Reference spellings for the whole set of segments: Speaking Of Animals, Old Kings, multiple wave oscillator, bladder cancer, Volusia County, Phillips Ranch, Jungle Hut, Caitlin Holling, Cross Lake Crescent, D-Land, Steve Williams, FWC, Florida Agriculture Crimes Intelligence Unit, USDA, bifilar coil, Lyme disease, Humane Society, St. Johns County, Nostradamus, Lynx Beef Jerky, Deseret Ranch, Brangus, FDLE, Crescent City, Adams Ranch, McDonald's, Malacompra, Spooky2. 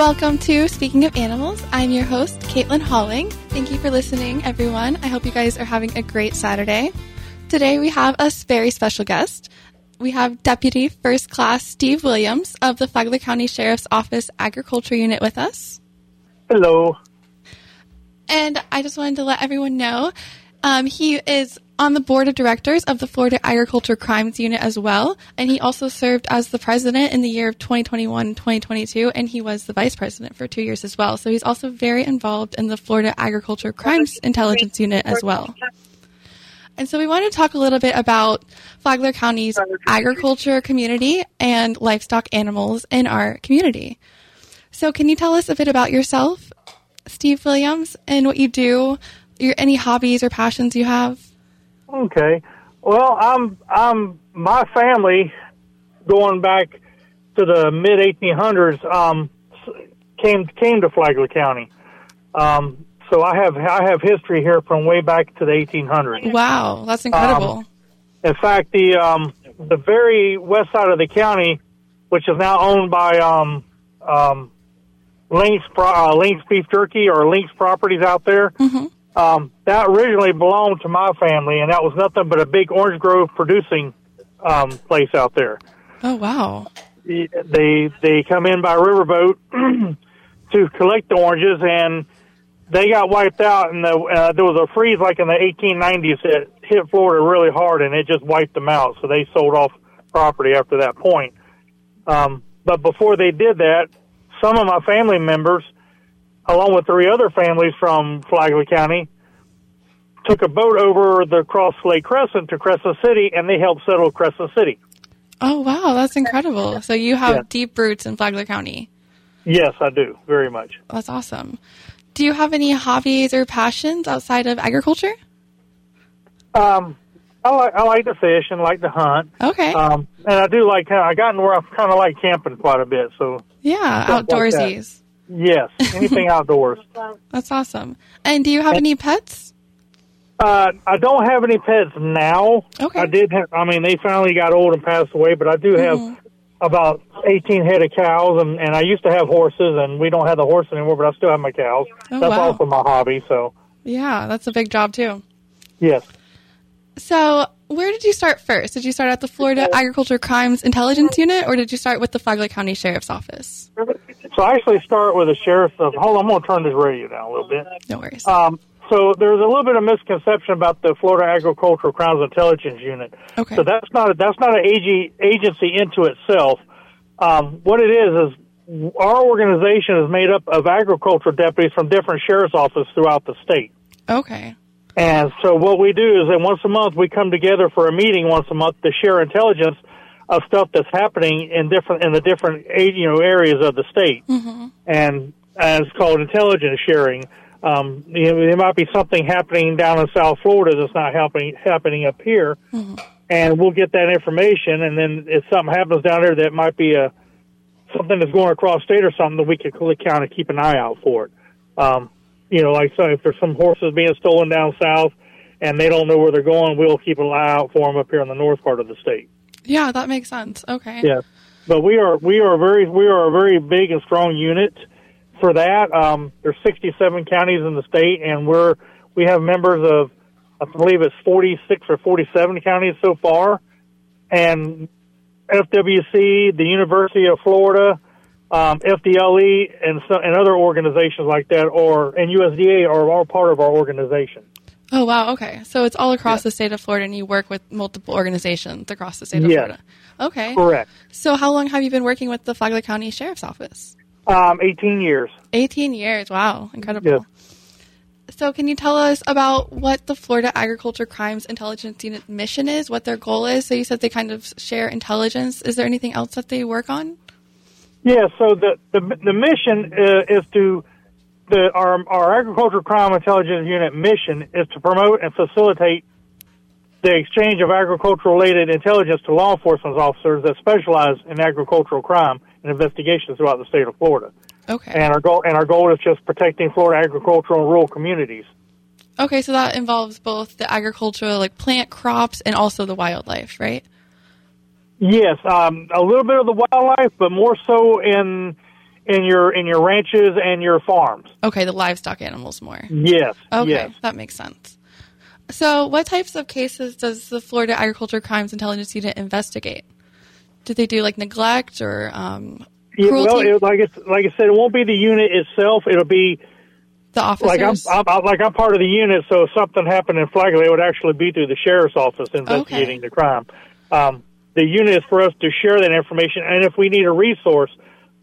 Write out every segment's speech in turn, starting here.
Welcome to Speaking of Animals. I'm your host, Caitlin Holling. Thank you for listening, everyone. I hope you guys are having a great Saturday. Today we have a very special guest. We have Deputy First Class Steve Williams of the Flagler County Sheriff's Office Agriculture Unit with us. Hello. And I just wanted to let everyone know he is on the board of directors of the Florida Agriculture Crimes Unit as well, and he also served as the president in the year of 2021-2022, and he was the vice president for 2 years as well. So he's also very involved in the Florida Agriculture Crimes Intelligence Unit as well. And so we want to talk a little bit about Flagler County's agriculture community and livestock animals in our community. So can you tell us a bit about yourself, Steve Williams, and what you do, any hobbies or passions you have? Okay. Well, my family, going back to the mid-1800s, came to Flagler County. So I have history here from way back to the 1800s. Wow, that's incredible. In fact, the very west side of the county, which is now owned by Lynx Beef Jerky or Lynx Properties out there. Mm-hmm. That originally belonged to my family, and that was nothing but a big orange grove producing place out there. Oh, wow. They come in by riverboat to collect the oranges, and they got wiped out, and there was a freeze like in the 1890s that hit Florida really hard, and it just wiped them out, so they sold off property after that point. But before they did that, some of my family members, along with three other families from Flagler County, took a boat over the Cross Lake Crescent to Crescent City, and they helped settle Crescent City. Oh, wow. That's incredible. So you have deep roots in Flagler County. Yes, I do. Very much. That's awesome. Do you have any hobbies or passions outside of agriculture? I like to fish and like to hunt. Okay. And I do like, I gotten where I kind of like camping quite a bit. So yeah, outdoorsies. Like yes, anything outdoors. That's awesome. And do you have any pets? I don't have any pets now. Okay. They finally got old and passed away, but I do have about 18 head of cows, and I used to have horses, and we don't have the horse anymore, but I still have my cows. Oh, that's also my hobby, so. Yeah, that's a big job, too. Yes. So where did you start first? Did you start at the Florida Agriculture Crimes Intelligence Unit, or did you start with the Flagler County Sheriff's Office? So I actually start with the sheriff's office. Hold on, I'm going to turn this radio down a little bit. No worries. So there's a little bit of misconception about the Florida Agricultural Crimes Intelligence Unit. Okay. So that's not an agency into itself. What it is our organization is made up of agricultural deputies from different sheriff's offices throughout the state. Okay. And so what we do is that once a month we come together for a meeting once a month to share intelligence of stuff that's happening in the different areas of the state. Mm-hmm. And it's called intelligence sharing. There might be something happening down in South Florida that's not happening up here. Mm-hmm. And we'll get that information, and then if something happens down there that might be something that's going across state or something, that we can kind of keep an eye out for it. Like so if there's some horses being stolen down south and they don't know where they're going, we'll keep an eye out for them up here in the north part of the state. Yeah, that makes sense. Okay. Yeah, but we are a very big and strong unit for that. There's 67 counties in the state, and we have members of I believe it's 46 or 47 counties so far, and FWC, the University of Florida, FDLE, and other organizations like that, and USDA are all part of our organization. Oh, wow. Okay. So it's all across the state of Florida, and you work with multiple organizations across the state of Florida. Okay. Correct. So how long have you been working with the Flagler County Sheriff's Office? 18 years. 18 years. Wow. Incredible. Yes. So can you tell us about what the Florida Agriculture Crimes Intelligence Unit mission is, what their goal is? So you said they kind of share intelligence. Is there anything else that they work on? Yeah. So the mission is to... Our Agricultural Crime Intelligence Unit mission is to promote and facilitate the exchange of agricultural-related intelligence to law enforcement officers that specialize in agricultural crime and investigations throughout the state of Florida. Okay. And our goal is just protecting Florida agricultural and rural communities. Okay, so that involves both the agricultural, like plant crops, and also the wildlife, right? Yes, a little bit of the wildlife, but more so in in your ranches and your farms. Okay, the livestock animals more. Yes. Okay, yes. That makes sense. So what types of cases does the Florida Agriculture Crimes Intelligence Unit investigate? Do they do like neglect or cruelty? Yeah, well, like I said, it won't be the unit itself. It'll be the officers. Like I'm part of the unit, so if something happened in Flagler, it would actually be through the sheriff's office investigating the crime. The unit is for us to share that information, and if we need a resource,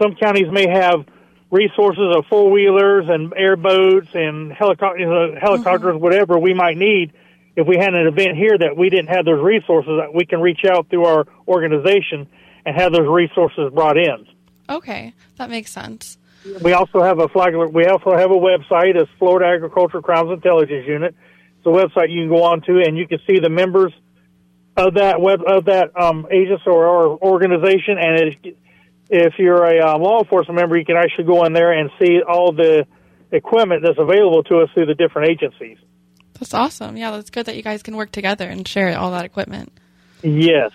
some counties may have resources of four-wheelers and airboats and helicopters, whatever we might need. If we had an event here that we didn't have those resources, we can reach out through our organization and have those resources brought in. Okay, that makes sense. We also have a website. It's Florida Agriculture Crimes Intelligence Unit. It's a website you can go on to, and you can see the members of that agency or organization. And if you're a law enforcement member, you can actually go in there and see all the equipment that's available to us through the different agencies. That's awesome. Yeah, that's good that you guys can work together and share all that equipment. Yes.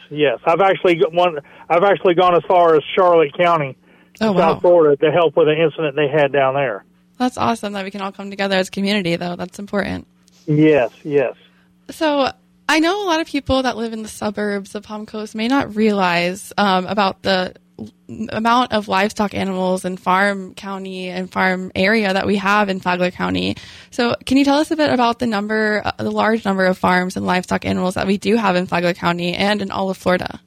I've actually gone as far as Charlotte County, South Florida, to help with an incident they had down there. That's awesome that we can all come together as a community, though. That's important. Yes. So I know a lot of people that live in the suburbs of Palm Coast may not realize about the amount of livestock animals and farm county and farm area that we have in Flagler County. So can you tell us a bit about the large number of farms and livestock animals that we do have in Flagler County and in all of Florida?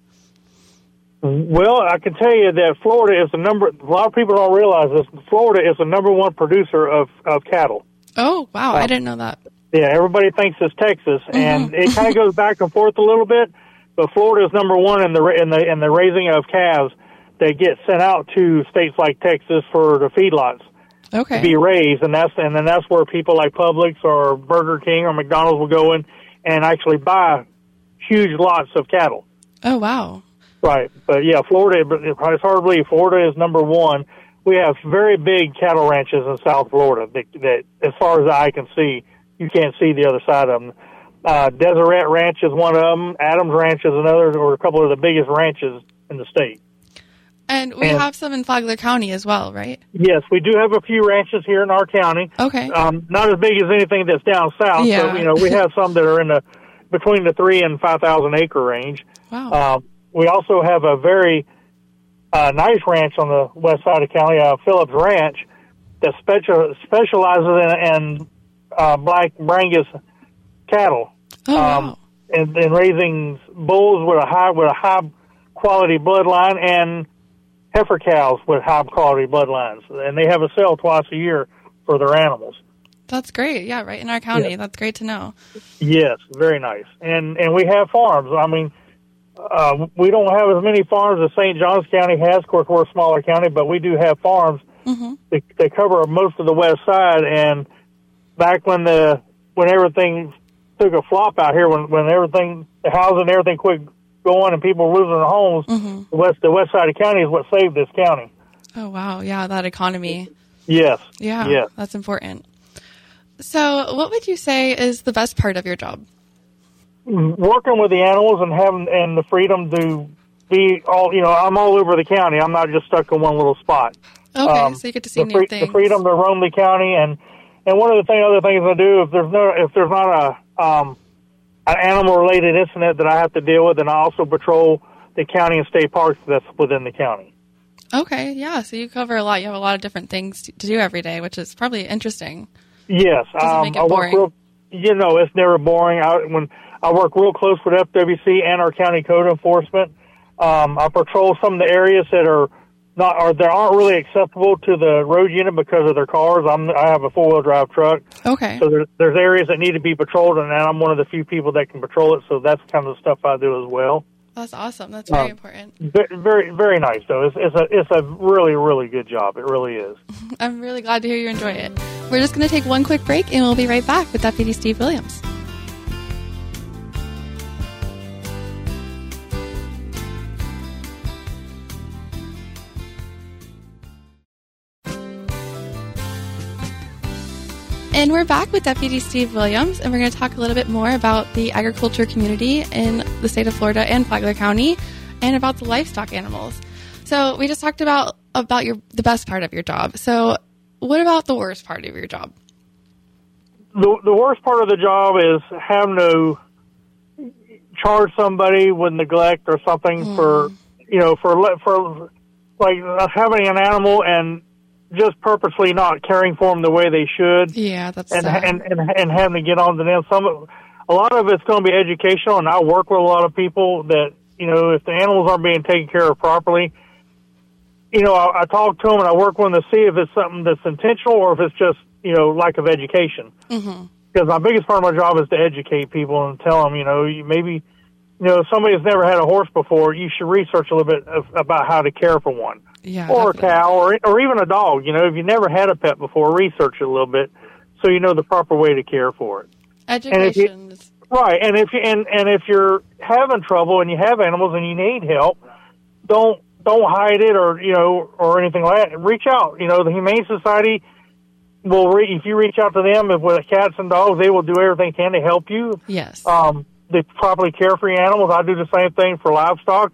Well, I can tell you that Florida is a lot of people don't realize this, Florida is the number one producer of cattle. Oh, wow. I didn't know that. Yeah, everybody thinks it's Texas, and it kind of goes back and forth a little bit, but Florida is number one in the raising of calves that get sent out to states like Texas for the feedlots to be raised, and then that's where people like Publix or Burger King or McDonald's will go in and actually buy huge lots of cattle. Oh, wow. Right. But, yeah, Florida, it's hard to believe, Florida is number one. We have very big cattle ranches in South Florida that as far as the eye can see, you can't see the other side of them. Deseret Ranch is one of them. Adams Ranch is another, or a couple of the biggest ranches in the state. And we have some in Flagler County as well, right? Yes, we do have a few ranches here in our county. Okay. Not as big as anything that's down south. Yeah. So, we have some that are in between the 3,000 and 5,000 acre range. Wow. We also have a very nice ranch on the west side of county, Phillips Ranch, that specializes in black Brangus cattle. Oh, wow. And raising bulls with a high quality bloodline and heifer cows with high-quality bloodlines, and they have a sale twice a year for their animals. That's great. Yeah, right in our county. Yeah. That's great to know. Yes, very nice. And we have farms. We don't have as many farms as St. Johns County has. Of course, we're a smaller county, but we do have farms. Mm-hmm. They cover most of the west side, and back when everything took a flop out here, when everything, the housing and everything quit going and people losing their homes, the west side of county is what saved this county. Oh, wow. Yeah, that economy. Yes. Yeah, yes. That's important. So what would you say is the best part of your job? Working with the animals and having the freedom to be all, I'm all over the county. I'm not just stuck in one little spot. Okay, so you get to see new things. The freedom to roam the county, and one of the other things I do, if there's not an animal-related incident that I have to deal with, and I also patrol the county and state parks that's within the county. Okay, yeah, so you cover a lot. You have a lot of different things to do every day, which is probably interesting. Yes. Doesn't make it boring. It's never boring. I work real close with FWC and our county code enforcement. I patrol some of the areas that aren't really accessible to the road unit because of their cars. I have a four-wheel drive truck. Okay. So there's areas that need to be patrolled, and I'm one of the few people that can patrol it, so that's kind of the stuff I do as well. That's awesome. That's very important. Very, very nice, though. It's a really, really good job. It really is. I'm really glad to hear you enjoy it. We're just going to take one quick break, and we'll be right back with Deputy Steve Williams. And we're back with Deputy Steve Williams, and we're going to talk a little bit more about the agriculture community in the state of Florida and Flagler County and about the livestock animals. So we just talked about about the best part of your job. So what about the worst part of your job? The worst part of the job is having to charge somebody with neglect or something for like having an animal and just purposely not caring for them the way they should. Yeah, that's sad. And having to get on to them. A lot of it's going to be educational, and I work with a lot of people that, you know, if the animals aren't being taken care of properly, you know, I talk to them and I work with them to see if it's something that's intentional or if it's just, you know, lack of education. Mm-hmm. Because my biggest part of my job is to educate people and tell them, you know, somebody has never had a horse before, you should research a little bit about how to care for one. Yeah, or definitely. A cow or even a dog. You know, if you never had a pet before, research it a little bit so you know the proper way to care for it. Education. Right. And if you're having trouble and you have animals and you need help, don't hide it or anything like that. Reach out. You know, the Humane Society if you reach out to them, with cats and dogs, they will do everything they can to help you. Yes. They properly care for your animals. I do the same thing for livestock.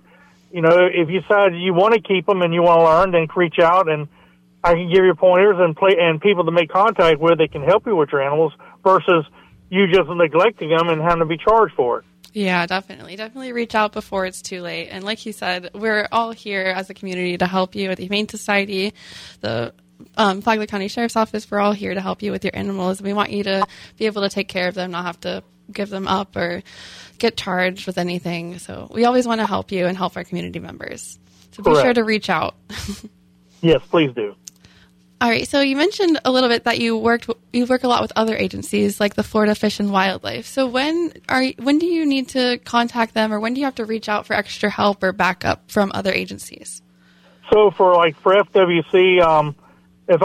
You know, if you decide you want to keep them and you want to learn, then reach out, and I can give you pointers and people to make contact with that can help you with your animals versus you just neglecting them and having to be charged for it. Yeah, definitely. Definitely reach out before it's too late. And like you said, we're all here as a community to help you at the Humane Society, the Flagler County Sheriff's Office. We're all here to help you with your animals. We want you to be able to take care of them, not have to give them up or get charged with anything. So we always want to help you and help our community members. So Correct. Be sure to reach out. Yes, please do. All right. So you mentioned a little bit that you work a lot with other agencies like the Florida Fish and Wildlife. So when do you need to contact them, or when do you have to reach out for extra help or backup from other agencies? So for FWC, if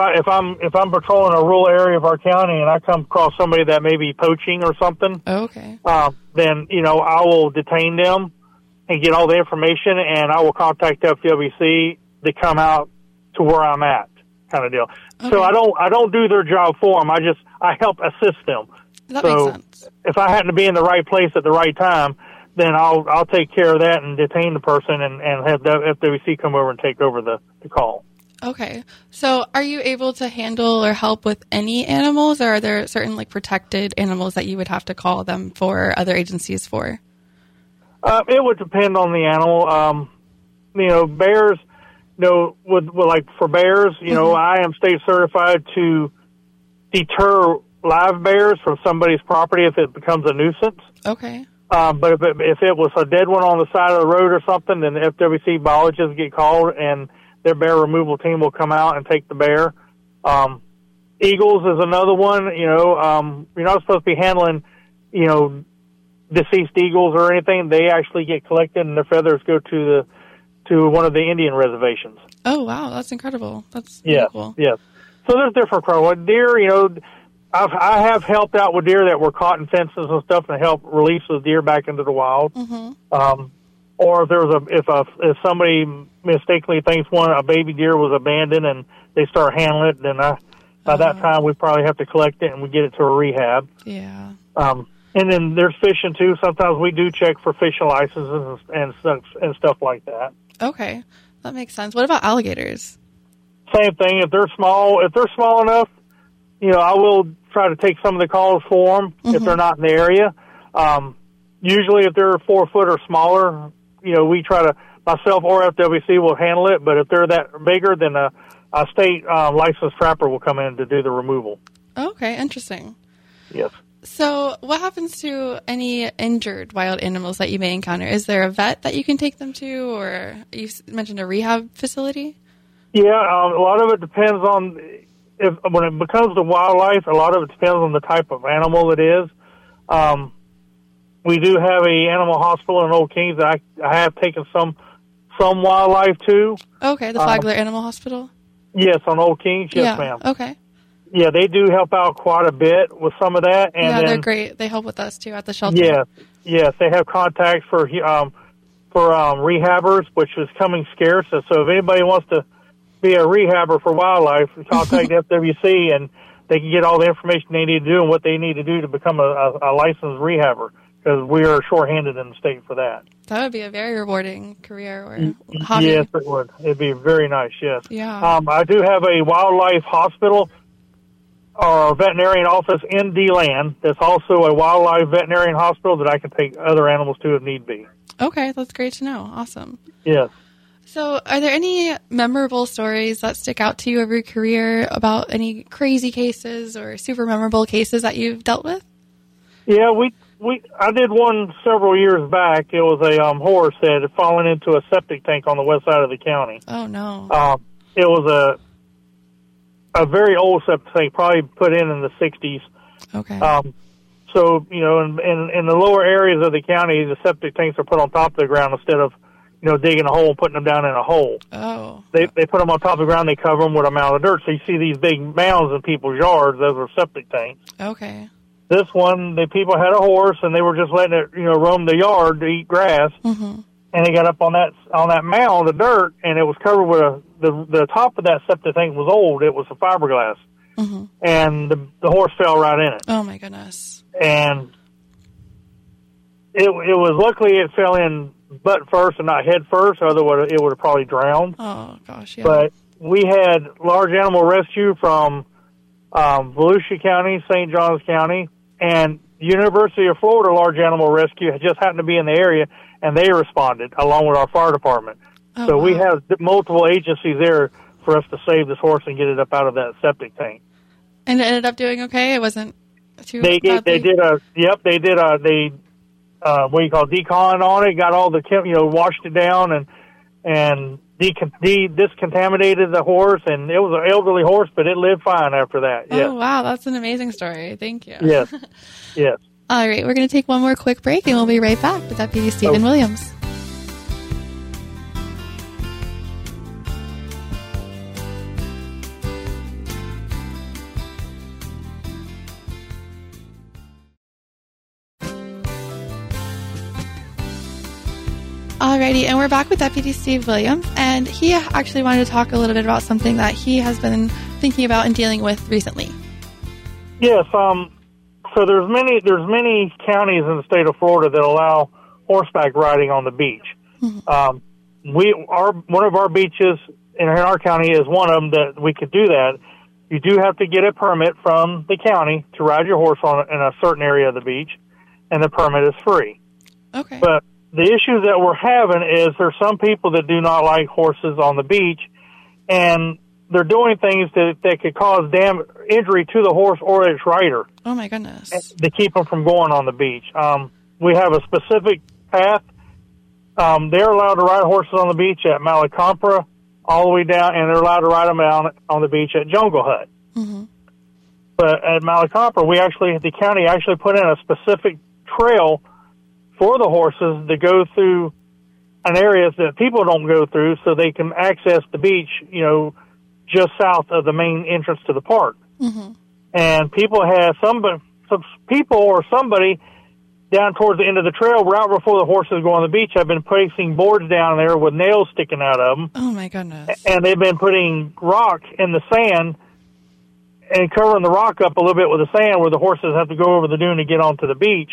I'm patrolling a rural area of our county and I come across somebody that may be poaching or something, then, you know, I will detain them and get all the information, and I will contact FWC to come out to where I'm at, kind of deal. Okay. So I don't do their job for them. I help assist them. That makes sense. If I happen to be in the right place at the right time, then I'll take care of that and detain the person and have FWC come over and take over the call. Okay. So are you able to handle or help with any animals, or are there certain protected animals that you would have to call them for, other agencies for? It would depend on the animal. Bears, for bears, you know, I am state certified to deter live bears from somebody's property if it becomes a nuisance. Okay. But if it was a dead one on the side of the road or something, then the FWC biologists get called and their bear removal team will come out and take the bear. Eagles is another one. You're not supposed to be handling, deceased eagles or anything. They actually get collected and their feathers go to one of the Indian reservations. Oh, wow. That's incredible. That's cool. Yes. So there's different problems. Deer, I have helped out with deer that were caught in fences and stuff and help release the deer back into the wild. Mm-hmm. Or if there was if somebody mistakenly thinks a baby deer was abandoned and they start handling it, then by that time we probably have to collect it and we get it to a rehab. Yeah. And then there's fishing too. Sometimes we do check for fishing licenses and stuff like that. Okay, that makes sense. What about alligators? Same thing. If they're small enough, I will try to take some of the calls for them if they're not in the area. Usually, if they're 4 foot or smaller, we try to, myself or FWC will handle it, but if they're that bigger, then a state licensed trapper will come in to do the removal. Okay, interesting. Yes. So what happens to any injured wild animals that you may encounter? Is there a vet that you can take them to, or you mentioned a rehab facility? Yeah, a lot of it depends on, when it becomes the wildlife, a lot of it depends on the type of animal it is. We do have an animal hospital in Old Kings that I have taken some wildlife to. Okay, the Flagler Animal Hospital? Yes, on Old Kings. Yes, ma'am. Okay. Yeah, they do help out quite a bit with some of that. And they're great. They help with us, too, at the shelter. Yes, they have contacts for rehabbers, which is coming scarce. So if anybody wants to be a rehabber for wildlife, contact FWC, and they can get all the information they need to do and what they need to do to become a licensed rehabber. because we are shorthanded in the state for that. That would be a very rewarding career or hobby. Yes, it would. It'd be very nice, yes. Yeah. I do have a wildlife hospital or veterinarian office in D-Land that's also a wildlife veterinarian hospital that I can take other animals to if need be. Okay, that's great to know. Awesome. Yes. So are there any memorable stories that stick out to you over your career about any crazy cases or super memorable cases that you've dealt with? Yeah, I did one several years back. It was a horse that had fallen into a septic tank on the west side of the county. Oh, no. It was a very old septic tank, probably put in the 60s. Okay. So, you know, in the lower areas of the county, the septic tanks are put on top of the ground instead of, you know, digging a hole and putting them down in a hole. Oh. They put them on top of the ground. They cover them with a mound of dirt. So you see these big mounds in people's yards. Those are septic tanks. Okay. This one, the people had a horse, and they were just letting it, you know, roam the yard to eat grass. Mm-hmm. And they got up on that mound of dirt, and it was covered with the top of that septic tank was old. It was a fiberglass. Mm-hmm. And the horse fell right in it. Oh, my goodness. And luckily it fell in butt first and not head first, otherwise it would have probably drowned. Oh, gosh, yeah. But we had large animal rescue from Volusia County, St. Johns County, and University of Florida large animal rescue just happened to be in the area, and they responded along with our fire department. Oh, so wow. We have multiple agencies there for us to save this horse and get it up out of that septic tank. And it ended up doing okay? It wasn't too badly? They did what you call decon on it, got all the washed it down and discontaminated the horse, and it was an elderly horse, but it lived fine after that. Yes. Oh wow, that's an amazing story. Thank you. Yes, yes. All right, we're going to take one more quick break, and we'll be right back with Deputy Stephen Williams. Alrighty, and we're back with Deputy Steve Williams, and he actually wanted to talk a little bit about something that he has been thinking about and dealing with recently. Yes, so there's many counties in the state of Florida that allow horseback riding on the beach. Mm-hmm. One of our beaches in our county is one of them that we could do that. You do have to get a permit from the county to ride your horse in a certain area of the beach, and the permit is free. Okay. But the issue that we're having is there's some people that do not like horses on the beach, and they're doing things that could cause injury to the horse or its rider. Oh, my goodness. To keep them from going on the beach. We have a specific path. They're allowed to ride horses on the beach at Malacompra all the way down, and they're allowed to ride them on the beach at Jungle Hut. Mm-hmm. But at Malacompra, the county actually put in a specific trail for the horses to go through an area that people don't go through so they can access the beach, you know, just south of the main entrance to the park. Mm-hmm. And people have somebody down towards the end of the trail right before the horses go on the beach have been placing boards down there with nails sticking out of them. Oh, my goodness. And they've been putting rock in the sand and covering the rock up a little bit with the sand where the horses have to go over the dune to get onto the beach.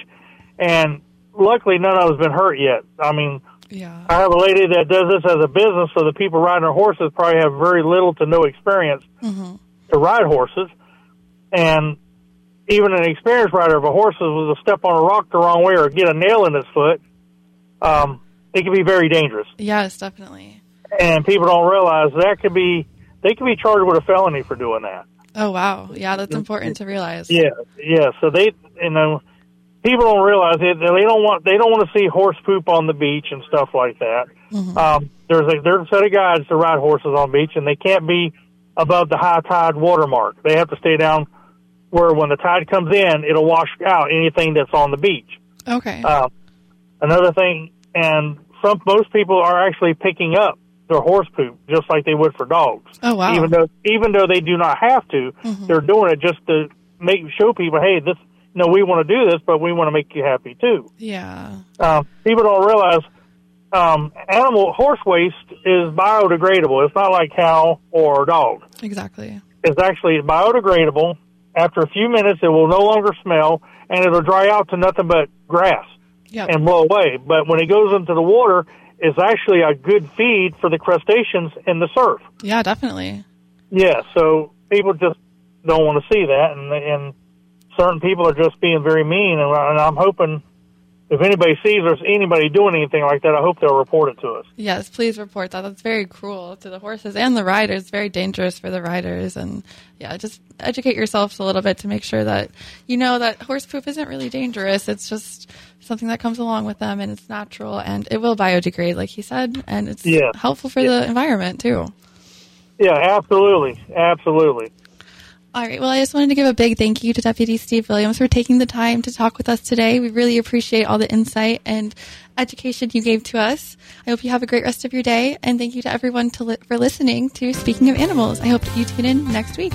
And luckily, none of us been hurt yet. I mean, yeah. I have a lady that does this as a business, so the people riding their horses probably have very little to no experience mm-hmm. to ride horses. And even an experienced rider of a horse was a step on a rock the wrong way or get a nail in his foot. It can be very dangerous. Yes, definitely. And people don't realize they could be charged with a felony for doing that. Oh, wow. Yeah, that's important to realize. Yeah, yeah. So people don't realize it. They don't want to see horse poop on the beach and stuff like that. Mm-hmm. There's a set of guides to ride horses on the beach, and they can't be above the high tide watermark. They have to stay down where when the tide comes in, it'll wash out anything that's on the beach. Okay. Another thing, and most people are actually picking up their horse poop just like they would for dogs. Oh wow! Even though they do not have to, mm-hmm. they're doing it just to show people, hey, this. No, we want to do this, but we want to make you happy too. Yeah. People don't realize animal horse waste is biodegradable. It's not like cow or dog. Exactly. It's actually biodegradable. After a few minutes, it will no longer smell, and it'll dry out to nothing but grass. yep. and blow away. But when it goes into the water, it's actually a good feed for the crustaceans in the surf. Yeah, definitely. Yeah, so people just don't want to see that, and certain people are just being very mean, and I'm hoping if anybody sees or anybody doing anything like that, I hope they'll report it to us. Yes, please report that. That's very cruel to the horses and the riders, very dangerous for the riders. And, yeah, just educate yourselves a little bit to make sure that you know that horse poop isn't really dangerous. It's just something that comes along with them, and it's natural, and it will biodegrade, like he said, and it's helpful for the environment, too. Yeah, absolutely, absolutely. All right. Well, I just wanted to give a big thank you to Deputy Steve Williams for taking the time to talk with us today. We really appreciate all the insight and education you gave to us. I hope you have a great rest of your day. And thank you to everyone for listening to Speaking of Animals. I hope that you tune in next week.